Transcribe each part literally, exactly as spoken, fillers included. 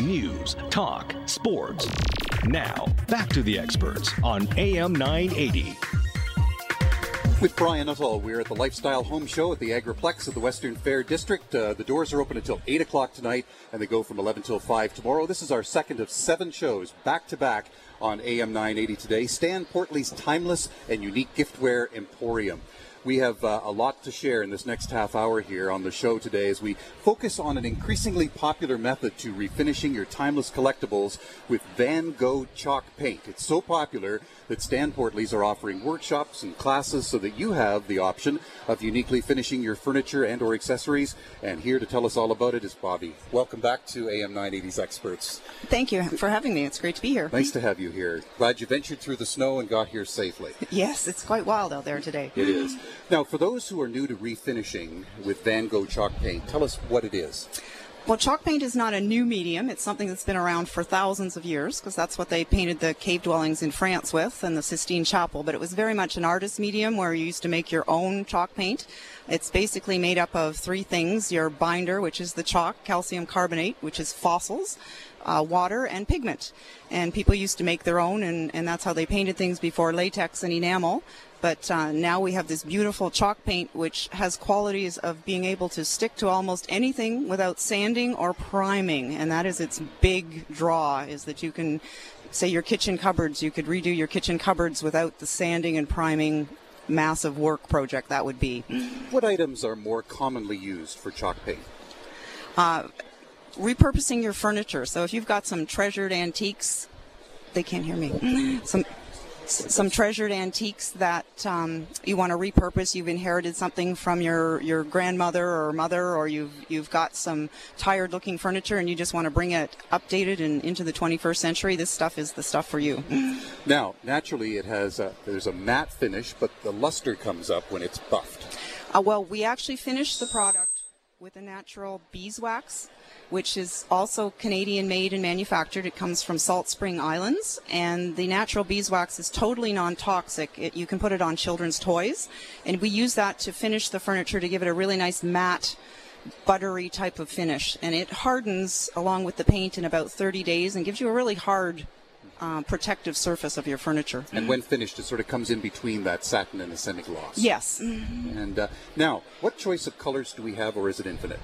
News, talk, sports. Now, back to the experts on A M nine eighty. With Brian Atal, we're at the Lifestyle Home Show at the Agriplex of the Western Fair District. Uh, the doors are open until eight o'clock tonight, and they go from eleven till five tomorrow. This is our second of seven shows back-to-back on A M nine eighty today. Stan Portley's Timeless and Unique Giftware Emporium. We have uh, a lot to share in this next half hour here on the show today as we focus on an increasingly popular method to refinishing your timeless collectibles with Van Gogh chalk paint. It's so popular that Stan Portley's are offering workshops and classes so that you have the option of uniquely finishing your furniture and or accessories. And here to tell us all about it is Bobby. Welcome back to A M nine eighty's Experts. Thank you for having me. It's great to be here. Nice to have you here. Glad you ventured through the snow and got here safely. Yes, it's quite wild out there today. It is. Now, for those who are new to refinishing with Van Gogh chalk paint, tell us what it is. Well, chalk paint is not a new medium. It's something that's been around for thousands of years because that's what they painted the cave dwellings in France with and the Sistine Chapel. But it was very much an artist medium where you used to make your own chalk paint. It's basically made up of three things: your binder, which is the chalk, calcium carbonate, which is fossils, Uh, water, and pigment. And people used to make their own, and, and that's how they painted things before latex and enamel. But uh, now we have this beautiful chalk paint, which has qualities of being able to stick to almost anything without sanding or priming. And that is its big draw, is that you can, say, your kitchen cupboards, you could redo your kitchen cupboards without the sanding and priming massive work project that would be. What items are more commonly used for chalk paint? Uh, repurposing your furniture. So if you've got some treasured antiques, they can't hear me, some some treasured antiques that um, you want to repurpose, you've inherited something from your your grandmother or mother, or you've you've got some tired looking furniture and you just want to bring it updated and into the twenty-first century, this stuff is the stuff for you. Now, naturally, it has a, there's a matte finish, but the luster comes up when it's buffed. Uh, well, we actually finish the product with a natural beeswax, which is also Canadian made and manufactured. It comes from Salt Spring Islands, and the natural beeswax is totally non-toxic. It, you can put it on children's toys, and we use that to finish the furniture to give it a really nice matte, buttery type of finish. And it hardens along with the paint in about thirty days and gives you a really hard Uh, protective surface of your furniture. And when finished, it sort of comes in between that satin and the semi-gloss. Yes. Mm-hmm. And uh, now, what choice of colors do we have, or is it infinite?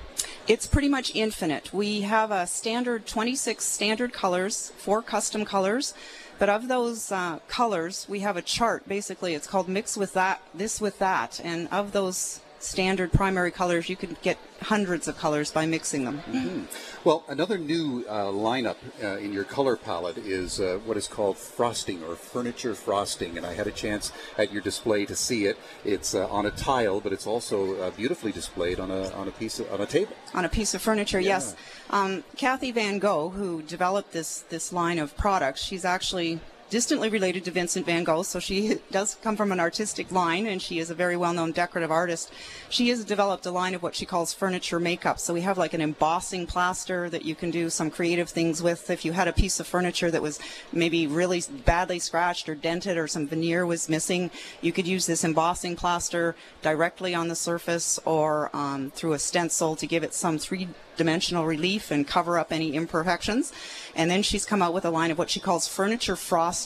It's pretty much infinite. We have a standard twenty-six standard colors, four custom colors, but of those uh, colors, we have a chart. Basically, it's called Mix With That, This With That, and of those standard primary colors, you can get hundreds of colors by mixing them. Mm-hmm. Well, another new uh, lineup uh, in your color palette is uh, what is called frosting, or furniture frosting, and I had a chance at your display to see it. It's uh, on a tile, but it's also uh, beautifully displayed on a on a piece of, on a table. On a piece of furniture, yeah. Yes. Um, Kathy Van Gogh, who developed this this line of products, she's actually distantly related to Vincent van Gogh, so she does come from an artistic line, and she is a very well-known decorative artist. She has developed a line of what she calls furniture makeup. So we have like an embossing plaster that you can do some creative things with. If you had a piece of furniture that was maybe really badly scratched or dented, or some veneer was missing, you could use this embossing plaster directly on the surface, or um, through a stencil to give it some three-dimensional relief and cover up any imperfections. And then she's come out with a line of what she calls furniture frost.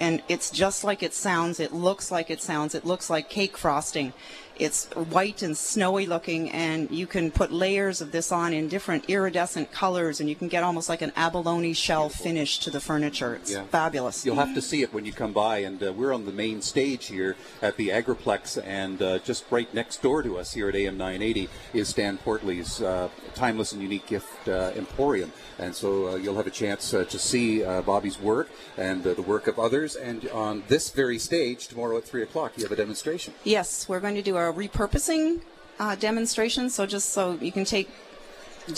And it's just like it sounds, it looks like it sounds, it looks like cake frosting. It's white and snowy looking, and you can put layers of this on in different iridescent colors, and you can get almost like an abalone shell finish to the furniture. It's yeah. fabulous. You'll have to see it when you come by, and uh, we're on the main stage here at the Agriplex, and uh, just right next door to us here at A M nine eighty is Stan Portley's uh, Timeless and Unique Gift uh, Emporium, and so uh, you'll have a chance uh, to see uh, Bobby's work and uh, the work of others, and on this very stage tomorrow at three o'clock you have a demonstration. Yes, we're going to do our repurposing uh, demonstration, so just so you can take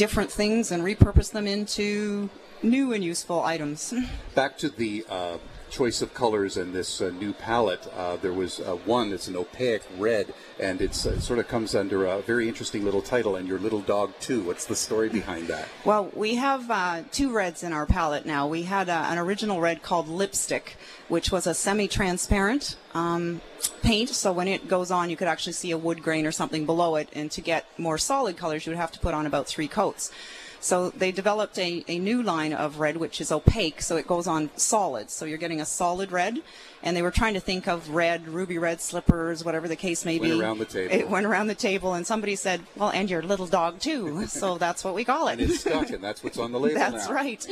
different things and repurpose them into new and useful items. Back to the uh, choice of colors and this uh, new palette, uh, there was uh, one that's an opaque red, and it's, uh, it sort of comes under a very interesting little title, And Your Little Dog Too. What's the story behind that? Well, we have uh, two reds in our palette now. We had a, an original red called Lipstick, which was a semi-transparent um, paint, so when it goes on you could actually see a wood grain or something below it, and to get more solid colors you would have to put on about three coats. So they developed a, a new line of red, which is opaque, so it goes on solid. So you're getting a solid red, and they were trying to think of red, ruby red slippers, whatever the case may be. Went around the table. It went around the table, and somebody said, well, and your little dog too, so that's what we call it. And it's stuck, and that's what's on the label that's now. That's right.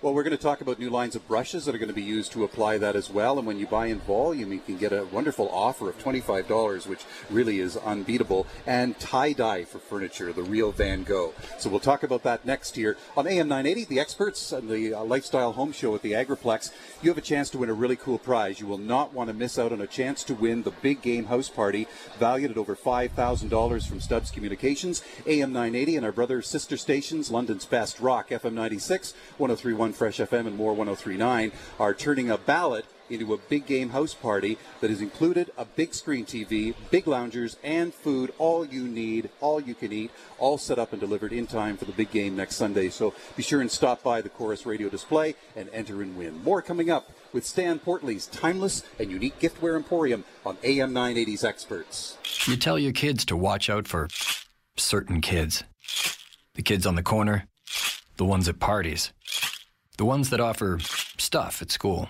Well, we're going to talk about new lines of brushes that are going to be used to apply that as well, and when you buy in volume, you can get a wonderful offer of twenty-five dollars, which really is unbeatable, and tie-dye for furniture, the real Van Gogh. So we'll talk about that next year. On A M nine eighty, the experts on the uh, Lifestyle Home Show at the Agriplex, you have a chance to win a really cool prize. You will not want to miss out on a chance to win the Big Game House Party, valued at over five thousand dollars from Stubbs Communications, A M nine eighty, and our brother sister stations, London's Best Rock, F M ninety-six, ten thirty-one Fresh F M, and more ten thirty-nine, are turning a ballot into a Big Game House Party that has included a big screen T V, big loungers, and food, all you need, all you can eat, all set up and delivered in time for the big game next Sunday. So be sure and stop by the Chorus Radio display and enter and win. More coming up with Stan Portley's timeless and unique giftware emporium on A M nine eighty's Experts. You tell your kids to watch out for certain kids. The kids on the corner, the ones at parties, the ones that offer stuff at school.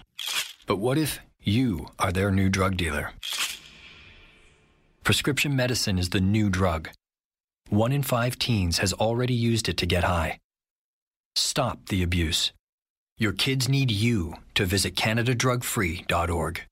But what if you are their new drug dealer? Prescription medicine is the new drug. One in five teens has already used it to get high. Stop the abuse. Your kids need you to visit Canada Drug Free dot org.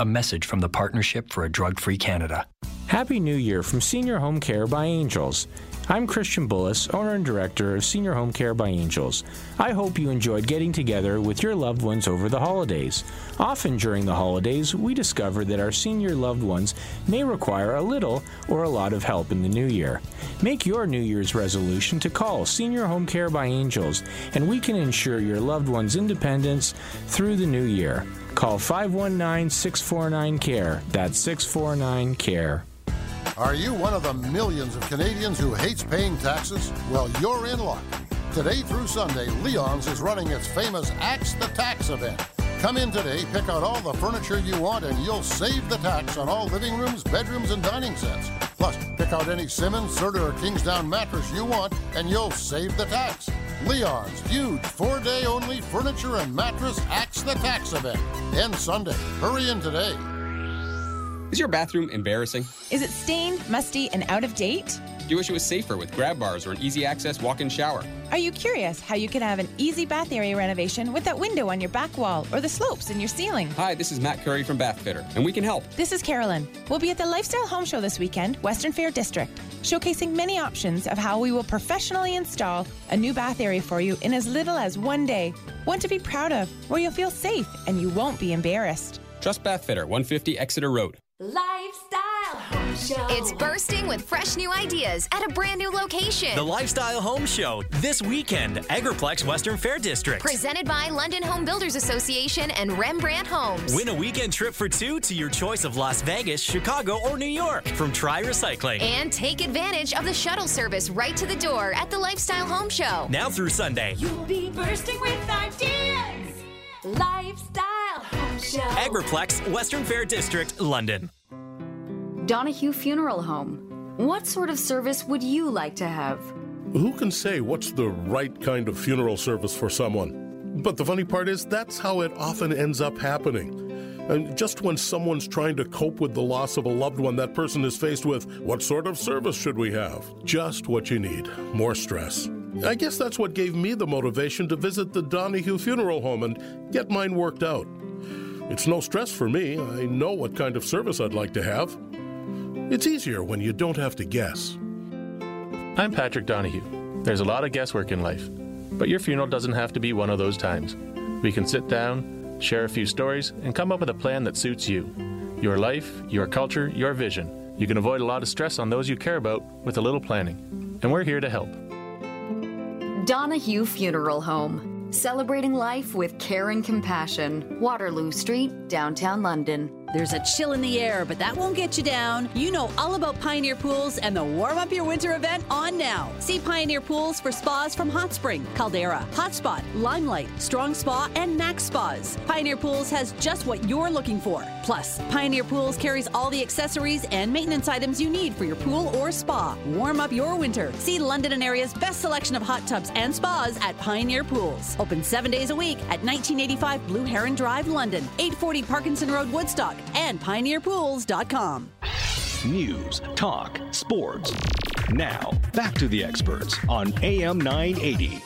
A message from the Partnership for a Drug-Free Canada. Happy New Year from Senior Home Care by Angels. I'm Christian Bullis, owner and director of Senior Home Care by Angels. I hope you enjoyed getting together with your loved ones over the holidays. Often during the holidays, we discover that our senior loved ones may require a little or a lot of help in the new year. Make your New Year's resolution to call Senior Home Care by Angels, and we can ensure your loved one's independence through the new year. Call five one nine, six four nine, C A R E. That's six four nine, C A R E. Are you one of the millions of Canadians who hates paying taxes? Well, you're in luck. Today through Sunday, Leon's is running its famous Axe the Tax event. Come in today, pick out all the furniture you want, and you'll save the tax on all living rooms, bedrooms, and dining sets. Plus, pick out any Simmons, Serta, or Kingsdown mattress you want, and you'll save the tax. Leon's huge four-day-only furniture and mattress Axe the Tax event. Ends Sunday. Hurry in today. Is your bathroom embarrassing? Is it stained, musty, and out of date? Do you wish it was safer with grab bars or an easy-access walk-in shower? Are you curious how you can have an easy bath area renovation with that window on your back wall or the slopes in your ceiling? Hi, this is Matt Curry from Bath Fitter, and we can help. This is Carolyn. We'll be at the Lifestyle Home Show this weekend, Western Fair District, showcasing many options of how we will professionally install a new bath area for you in as little as one day. One to be proud of, where you'll feel safe and you won't be embarrassed. Trust Bath Fitter, one fifty Exeter Road. Lifestyle Home Show. It's bursting with fresh new ideas at a brand new location. The Lifestyle Home Show this weekend, Agriplex Western Fair District. Presented by London Home Builders Association and Rembrandt Homes. Win a weekend trip for two to your choice of Las Vegas, Chicago, or New York from Tri Recycling. And take advantage of the shuttle service right to the door at the Lifestyle Home Show. Now through Sunday. You'll be bursting with ideas. Lifestyle Home Show. Agriplex, Western Fair District, London. Donahue Funeral Home. What sort of service would you like to have? Who can say what's the right kind of funeral service for someone? But the funny part is that's how it often ends up happening. And just when someone's trying to cope with the loss of a loved one, that person is faced with, what sort of service should we have? Just what you need. More stress. I guess that's what gave me the motivation to visit the Donahue Funeral Home and get mine worked out. It's no stress for me. I know what kind of service I'd like to have. It's easier when you don't have to guess. I'm Patrick Donahue. There's a lot of guesswork in life, but your funeral doesn't have to be one of those times. We can sit down, share a few stories, and come up with a plan that suits you. Your life, your culture, your vision. You can avoid a lot of stress on those you care about with a little planning, and we're here to help. Donahue Funeral Home, celebrating life with care and compassion. Waterloo Street, downtown London. There's a chill in the air, but that won't get you down. You know all about Pioneer Pools and the Warm Up Your Winter event on now. See Pioneer Pools for spas from Hot Spring, Caldera, Hot Spot, Limelight, Strong Spa, and Max Spas. Pioneer Pools has just what you're looking for. Plus, Pioneer Pools carries all the accessories and maintenance items you need for your pool or spa. Warm up your winter. See London and area's best selection of hot tubs and spas at Pioneer Pools. Open seven days a week at nineteen eighty-five Blue Heron Drive, London, eight forty Parkinson Road, Woodstock, and pioneer pools dot com. News, talk, sports. Now, back to the experts on A M nine eighty.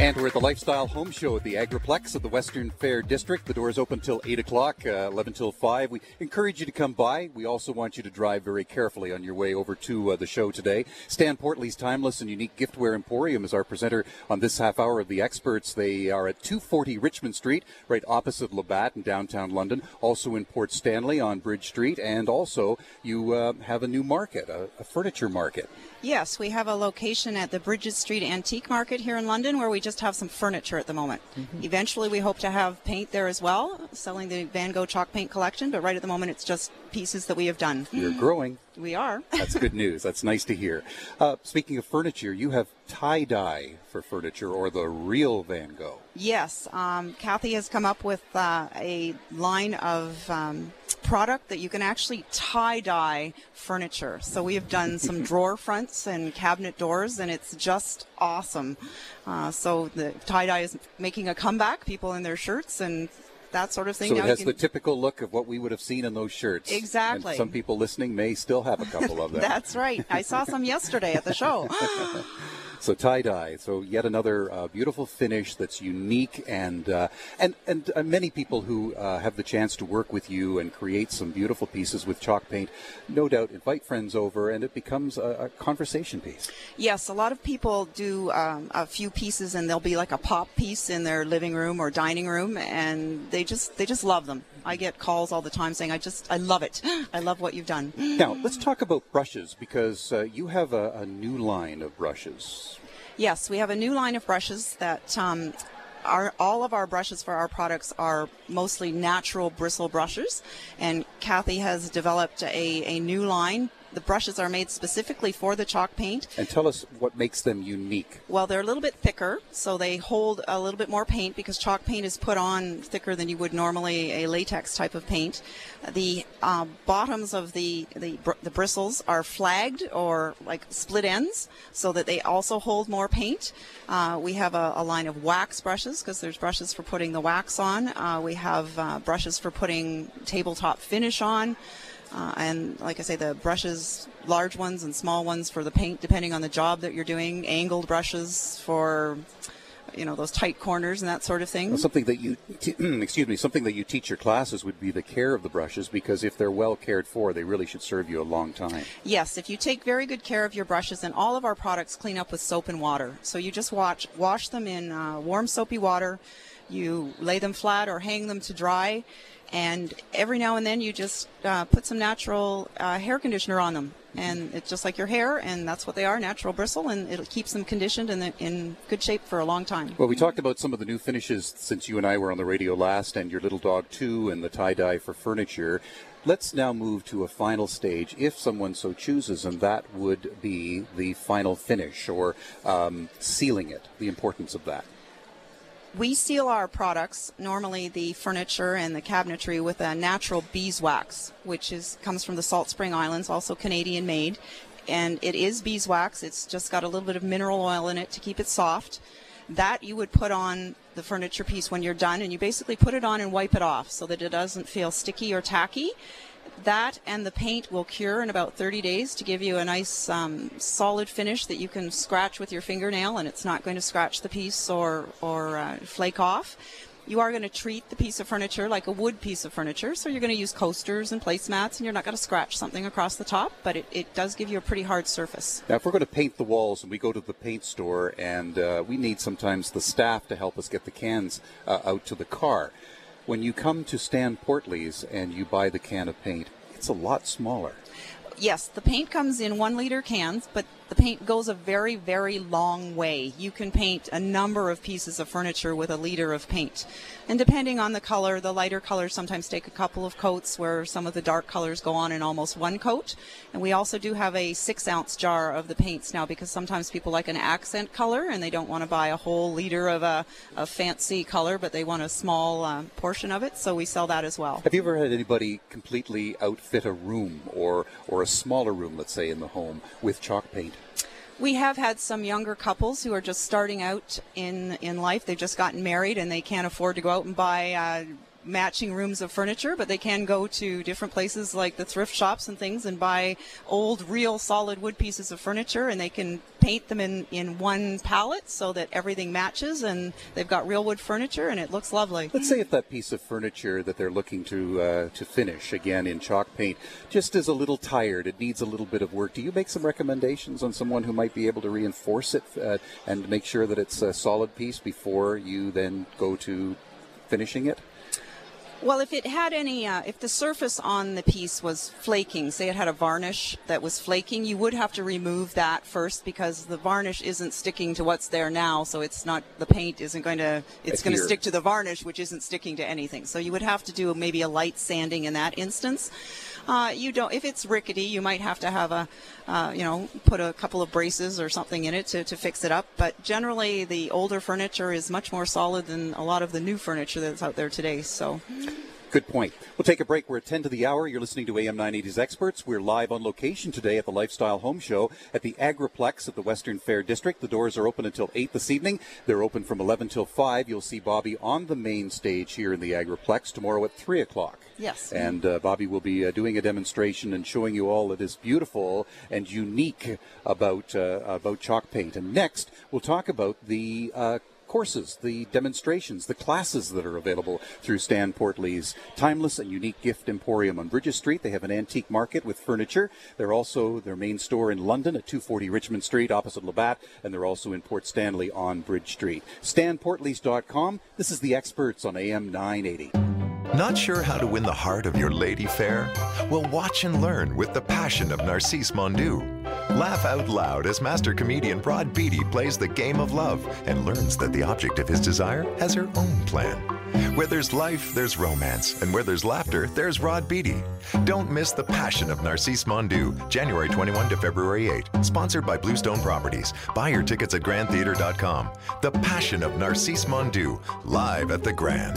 And we're at the Lifestyle Home Show at the Agriplex at the Western Fair District. The door is open till eight o'clock, uh, eleven till five. We encourage you to come by. We also want you to drive very carefully on your way over to uh, the show today. Stan Portley's Timeless and Unique Giftware Emporium is our presenter on this half hour of the experts. They are at two forty Richmond Street, right opposite Labatt in downtown London, also in Port Stanley on Bridge Street, and also you uh, have a new market, a, a furniture market. Yes, we have a location at the Bridges Street Antique Market here in London where we just have some furniture at the moment. Mm-hmm. Eventually we hope to have paint there as well, selling the Van Gogh chalk paint collection, but right at the moment it's just pieces that we have done. You're growing. We are. That's good news. That's nice to hear. Uh, speaking of furniture, you have tie-dye for furniture, or the real Van Gogh. Yes. Um, Kathy has come up with uh, a line of um, product that you can actually tie-dye furniture. So we have done some drawer fronts and cabinet doors, and it's just awesome. Uh, so the tie-dye is making a comeback, people in their shirts and that sort of thing. So now it has can... the typical look of what we would have seen in those shirts. Exactly. And some people listening may still have a couple of them. That's right. I saw some yesterday at the show. So tie-dye, so yet another uh, beautiful finish that's unique, and uh, and, and uh, many people who uh, have the chance to work with you and create some beautiful pieces with chalk paint, no doubt invite friends over, and it becomes a, a conversation piece. Yes, a lot of people do um, a few pieces, and they'll be like a pop piece in their living room or dining room, and they just they just love them. I get calls all the time saying, I just, I love it. I love what you've done. Now, let's talk about brushes, because uh, you have a, a new line of brushes. Yes, we have a new line of brushes that um, our, all of our brushes for our products are mostly natural bristle brushes. And Kathy has developed a, a new line. The brushes are made specifically for the chalk paint. And tell us what makes them unique. Well, they're a little bit thicker, so they hold a little bit more paint because chalk paint is put on thicker than you would normally a latex type of paint. The uh, bottoms of the, the, br- the bristles are flagged or like split ends so that they also hold more paint. Uh, we have a, a line of wax brushes because there's brushes for putting the wax on. Uh, we have uh, brushes for putting tabletop finish on. Uh, and like I say, the brushes, large ones and small ones for the paint, depending on the job that you're doing, angled brushes for, you know, those tight corners and that sort of thing. Well, something that you, t- excuse me, something that you teach your classes would be the care of the brushes, because if they're well cared for, they really should serve you a long time. Yes, if you take very good care of your brushes, and all of our products clean up with soap and water. So you just watch, wash them in uh, warm soapy water, you lay them flat or hang them to dry. And every now and then you just uh, put some natural uh, hair conditioner on them. And it's just like your hair, and that's what they are, natural bristle, and it keeps them conditioned and in good shape for a long time. Well, we talked about some of the new finishes since you and I were on the radio last, and your little dog, too, and the tie-dye for furniture. Let's now move to a final stage, if someone so chooses, and that would be the final finish, or um, sealing it, the importance of that. We seal our products, normally the furniture and the cabinetry, with a natural beeswax, which is comes from the Salt Spring Islands, also Canadian made. And it is beeswax. It's just got a little bit of mineral oil in it to keep it soft. That you would put on the furniture piece when you're done, and you basically put it on and wipe it off so that it doesn't feel sticky or tacky. That and the paint will cure in about thirty days to give you a nice um, solid finish that you can scratch with your fingernail, and it's not going to scratch the piece or, or uh, flake off. You are going to treat the piece of furniture like a wood piece of furniture, so you're going to use coasters and placemats, and you're not going to scratch something across the top, but it, it does give you a pretty hard surface. Now, if we're going to paint the walls and we go to the paint store, and uh, we need sometimes the staff to help us get the cans uh, out to the car. When you come to Stan Portley's and you buy the can of paint, it's a lot smaller. Yes, the paint comes in one liter cans, but The paint goes a very, very long way. You can paint a number of pieces of furniture with a liter of paint. And depending on the color, the lighter colors sometimes take a couple of coats, where some of the dark colors go on in almost one coat. And we also do have a six-ounce jar of the paints now, because sometimes people like an accent color and they don't want to buy a whole liter of a, a fancy color, but they want a small um, portion of it, so we sell that as well. Have you ever had anybody completely outfit a room or, or a smaller room, let's say, in the home with chalk paint? We have had some younger couples who are just starting out in, in life. They've just gotten married and they can't afford to go out and buy uh, matching rooms of furniture, but they can go to different places like the thrift shops and things and buy old, real, solid wood pieces of furniture, and they can paint them in, in one palette so that everything matches, and they've got real wood furniture, and it looks lovely. Let's say if that piece of furniture that they're looking to uh, to finish, again, in chalk paint, just is a little tired, it needs a little bit of work, do you make some recommendations on someone who might be able to reinforce it uh, and make sure that it's a solid piece before you then go to finishing it? Well, if it had any, uh, if the surface on the piece was flaking, say it had a varnish that was flaking, you would have to remove that first, because the varnish isn't sticking to what's there now, so it's not, the paint isn't going to, it's going to stick to the varnish, which isn't sticking to anything. So you would have to do maybe a light sanding in that instance. Uh, you don't, if it's rickety, you might have to have a, uh, you know, put a couple of braces or something in it to, to fix it up. But generally, the older furniture is much more solid than a lot of the new furniture that's out there today. So, good point. We'll take a break. We're at ten to the hour. You're listening to A M nine eighty's Experts. We're live on location today at the Lifestyle Home Show at the Agriplex at the Western Fair District. The doors are open until eight this evening. They're open from eleven till five. You'll see Bobby on the main stage here in the Agriplex tomorrow at three o'clock. Yes. And uh, Bobby will be uh, doing a demonstration and showing you all that is beautiful and unique about, uh, about chalk paint. And next, we'll talk about the uh, courses, the demonstrations, the classes that are available through Stan Portley's Timeless and Unique Gift Emporium on Bridges Street. They have an antique market with furniture. They're also their main store in London at two forty Richmond Street opposite Labatt, and they're also in Port Stanley on Bridge Street. Stan Portleys dot com. This is The Experts on A M nine eighty. Not sure how to win the heart of your lady fair? Well, watch and learn with The Passion of Narcisse Mondeau. Laugh out loud as master comedian Rod Beattie plays the game of love and learns that the object of his desire has her own plan. Where there's life, there's romance, and where there's laughter, there's Rod Beattie. Don't miss The Passion of Narcisse Mondeau, January twenty-first to February eighth. Sponsored by Bluestone Properties. Buy your tickets at grand theatre dot com. The Passion of Narcisse Mondeau, live at the Grand.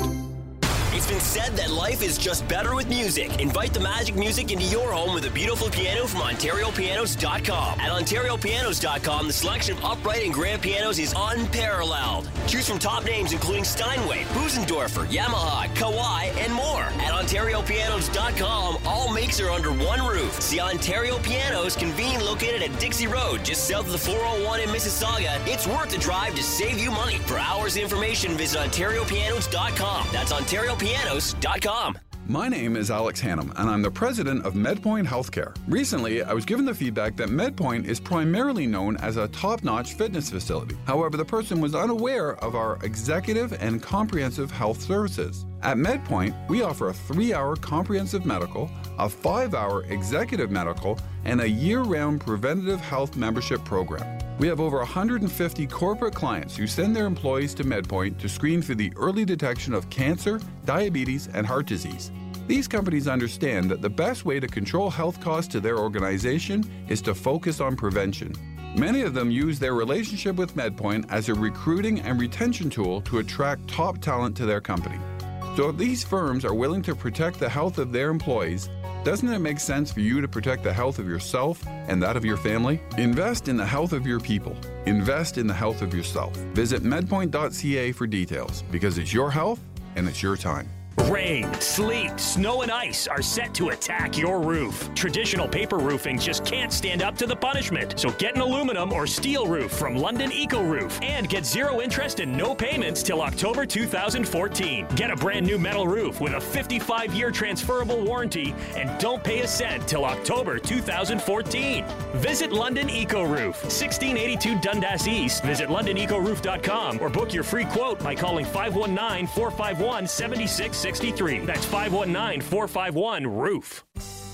It's been said that life is just better with music. Invite the magic music into your home with a beautiful piano from Ontario Pianos dot com. At Ontario Pianos dot com, the selection of upright and grand pianos is unparalleled. Choose from top names including Steinway, Busendorfer, Yamaha, Kawai, and more. At Ontario Pianos dot com, all makes are under one roof. See Ontario Pianos, conveniently located at Dixie Road, just south of the four oh one in Mississauga. It's worth the drive to save you money. For hours of information, visit Ontario Pianos dot com. That's Ontario Pianos dot com. My name is Alex Hannum, and I'm the president of MedPoint Healthcare. Recently, I was given the feedback that MedPoint is primarily known as a top-notch fitness facility. However, the person was unaware of our executive and comprehensive health services. At MedPoint, we offer a three-hour comprehensive medical, a five-hour executive medical, and a year-round preventative health membership program. We have over one hundred fifty corporate clients who send their employees to MedPoint to screen for the early detection of cancer, diabetes, and heart disease. These companies understand that the best way to control health costs to their organization is to focus on prevention. Many of them use their relationship with MedPoint as a recruiting and retention tool to attract top talent to their company. So if these firms are willing to protect the health of their employees, doesn't it make sense for you to protect the health of yourself and that of your family? Invest in the health of your people. Invest in the health of yourself. Visit medpoint dot c a for details, because it's your health and it's your time. Rain, sleet, snow, and ice are set to attack your roof. Traditional paper roofing just can't stand up to the punishment. So get an aluminum or steel roof from London Eco Roof and get zero interest and no payments till October two thousand fourteen. Get a brand new metal roof with a fifty-five year transferable warranty and don't pay a cent till October two thousand fourteen. Visit London Eco Roof, sixteen eighty-two Dundas East. Visit London Eco Roof dot com or book your free quote by calling five one nine, four five one, seven six six. That's five one nine, four five one, ROOF.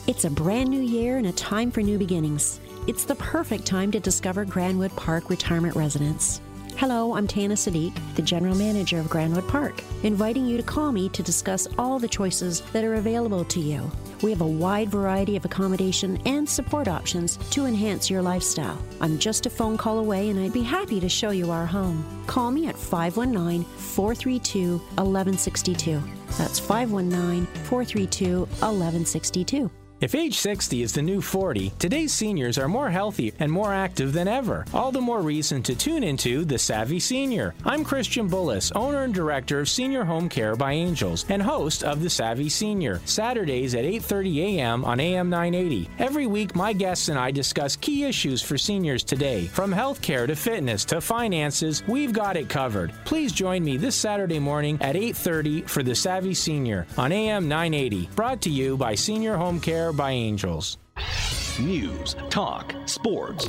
It's a brand new year and a time for new beginnings. it's the perfect time to discover Grandwood Park Retirement Residence. Hello, I'm Tana Sadiq, the General Manager of Grandwood Park, inviting you to call me to discuss all the choices that are available to you. We have a wide variety of accommodation and support options to enhance your lifestyle. I'm just a phone call away, and I'd be happy to show you our home. Call me at five one nine, four three two, one one six two. That's five one nine, four three two, one one six two. If age sixty is the new forty, today's seniors are more healthy and more active than ever. All the more reason to tune into The Savvy Senior. I'm Christian Bullis, owner and director of Senior Home Care by Angels and host of The Savvy Senior, Saturdays at eight thirty a.m. on A M nine eighty. Every week, my guests and I discuss key issues for seniors today. From healthcare to fitness to finances, we've got it covered. Please join me this Saturday morning at eight thirty for The Savvy Senior on A M nine eighty, brought to you by Senior Home Care by Angels. News, talk, sports.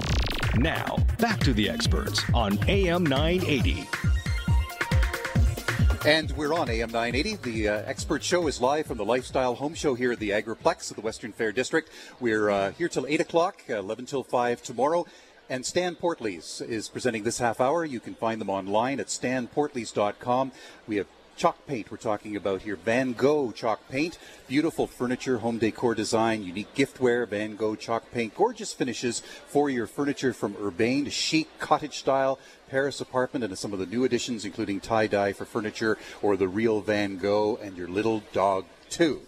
Now, back to the experts on A M nine eighty. And we're on A M nine eighty. The uh, Expert Show is live from the Lifestyle Home Show here at the Agriplex of the Western Fair District. We're uh, here till eight o'clock, eleven till five tomorrow. And Stan Portley's is presenting this half hour. You can find them online at stan portleys dot com. We have chalk paint we're talking about here. Van Gogh chalk paint. Beautiful furniture, home decor design, unique giftware. Van Gogh chalk paint. Gorgeous finishes for your furniture from urbane to chic, cottage style, Paris apartment, and some of the new additions, including tie-dye for furniture or the real Van Gogh and your little dog, too.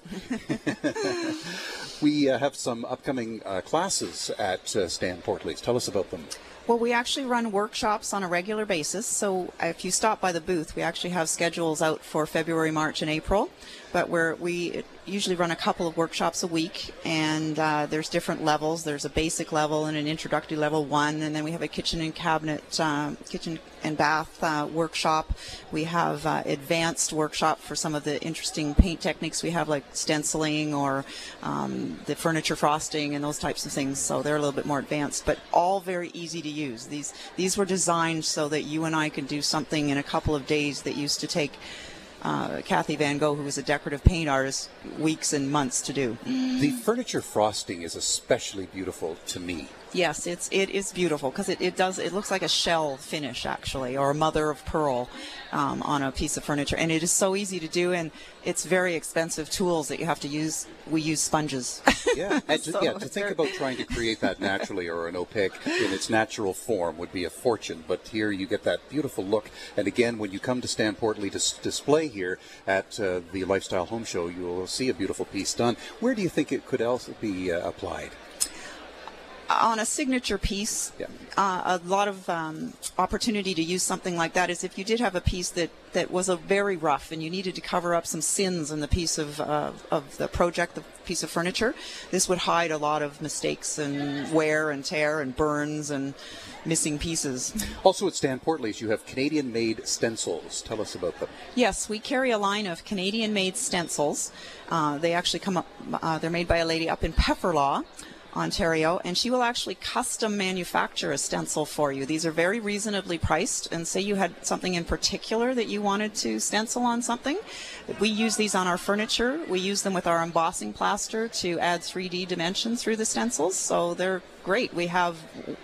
We uh, have some upcoming uh, classes at uh, Stan Portley's. Tell us about them. Well, we actually run workshops on a regular basis, so if you stop by the booth, we actually have schedules out for February, March, and April, but we're, we usually run a couple of workshops a week, and uh, there's different levels. There's a basic level and an introductory level one, and then we have a kitchen and cabinet, um, kitchen and bath uh, workshop. We have uh, advanced workshop for some of the interesting paint techniques we have, like stenciling or um, the furniture frosting and those types of things, so they're a little bit more advanced, but all very easy to use. Use. These these were designed so that you and I could do something in a couple of days that used to take uh, Kathy Van Gogh, who was a decorative paint artist, weeks and months to do. The furniture frosting is especially beautiful to me. Yes, it's it is beautiful because it, it does it looks like a shell finish actually, or a mother of pearl um, on a piece of furniture, and it is so easy to do, and it's very expensive tools that you have to use. We use sponges. Yeah, and to, so yeah, to think about trying to create that naturally or an opaque in its natural form would be a fortune, but here you get that beautiful look, and again, when you come to Stan Portley dis- display here at uh, the Lifestyle Home Show, you will see a beautiful piece done. Where do you think it could else be uh, applied? On a signature piece, yeah. uh, a lot of um, opportunity to use something like that is if you did have a piece that, that was a very rough and you needed to cover up some sins in the piece of uh, of the project, the piece of furniture. This would hide a lot of mistakes and wear and tear and burns and missing pieces. Also at Stan Portley's, you have Canadian-made stencils. Tell us about them. Yes, we carry a line of Canadian-made stencils. Uh, they actually come up. Uh, they're made by a lady up in Pefferlaw, Ontario, and she will actually custom manufacture a stencil for you. These are very reasonably priced, and say you had something in particular that you wanted to stencil on something. We use these on our furniture. We use them with our embossing plaster to add three D dimensions through the stencils, so they're great. We have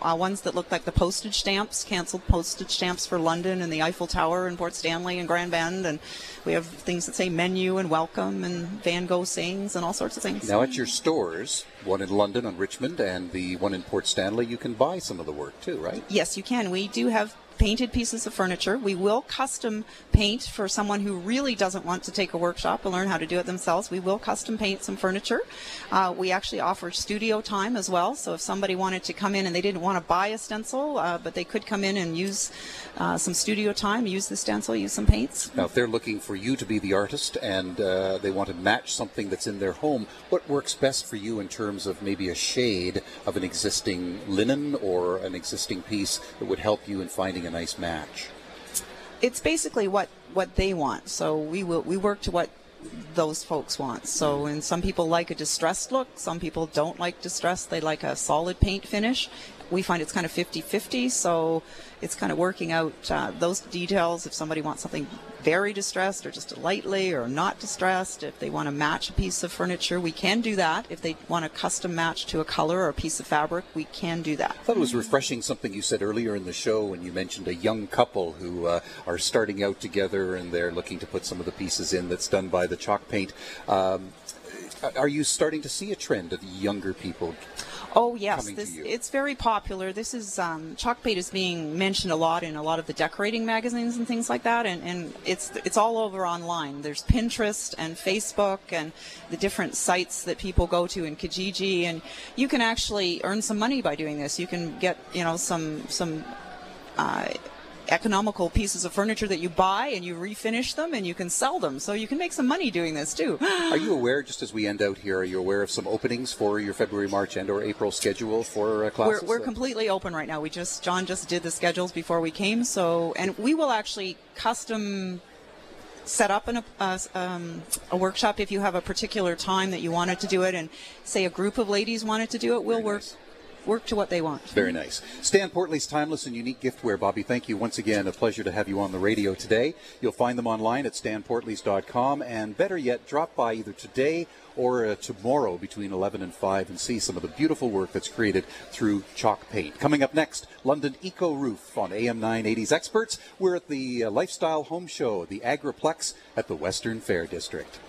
uh, ones that look like the postage stamps, canceled postage stamps for London and the Eiffel Tower and Port Stanley and Grand Bend, and we have things that say menu and welcome and Van Gogh sings and all sorts of things. Now at your stores, one in London on Richmond and the one in Port Stanley, you can buy some of the work too, right? Yes, you can. We do have painted pieces of furniture. We will custom paint for someone who really doesn't want to take a workshop and learn how to do it themselves. We will custom paint some furniture. Uh, we actually offer studio time as well, so if somebody wanted to come in and they didn't want to buy a stencil, uh, but they could come in and use uh, some studio time, use the stencil, use some paints. Now, if they're looking for you to be the artist and uh, they want to match something that's in their home, what works best for you in terms of maybe a shade of an existing linen or an existing piece that would help you in finding a nice match? It's basically what what they want, so we will we work to what those folks want. So, and some people like a distressed look, some people don't like distress, they like a solid paint finish. we find it's kind of fifty-fifty, so it's kind of working out uh, those details. If somebody wants something very distressed or just lightly or not distressed, if they want to match a piece of furniture, we can do that. If they want a custom match to a color or a piece of fabric, we can do that. I thought it was refreshing something you said earlier in the show when you mentioned a young couple who uh, are starting out together and they're looking to put some of the pieces in that's done by the chalk paint. Um, are you starting to see a trend of younger people? Oh, yes. This, it's very popular. This is, um, chalk paint is being mentioned a lot in a lot of the decorating magazines and things like that, and, and it's it's all over online. There's Pinterest and Facebook and the different sites that people go to in Kijiji, and you can actually earn some money by doing this. You can get, you know, some, some uh, economical pieces of furniture that you buy and you refinish them and you can sell them, so you can make some money doing this too. Are you aware, just as we end out here, are you aware of some openings for your February, March and or April schedule for uh, classes? We're, we're completely open right now. We just, John just did the schedules before we came, so, and we will actually custom set up an, uh, um, a workshop if you have a particular time that you wanted to do it, and say a group of ladies wanted to do it, we'll Very work nice. work to what they want. Very nice. Stan Portley's Timeless and Unique Giftware. Bobby, thank you once again. A pleasure to have you on the radio today. You'll find them online at stan portleys dot com, and better yet, drop by either today or uh, tomorrow between eleven and five and see some of the beautiful work that's created through chalk paint. Coming up next, London Eco Roof on A M nine eighty's Experts. We're at the uh, Lifestyle Home Show, the Agriplex at the Western Fair District.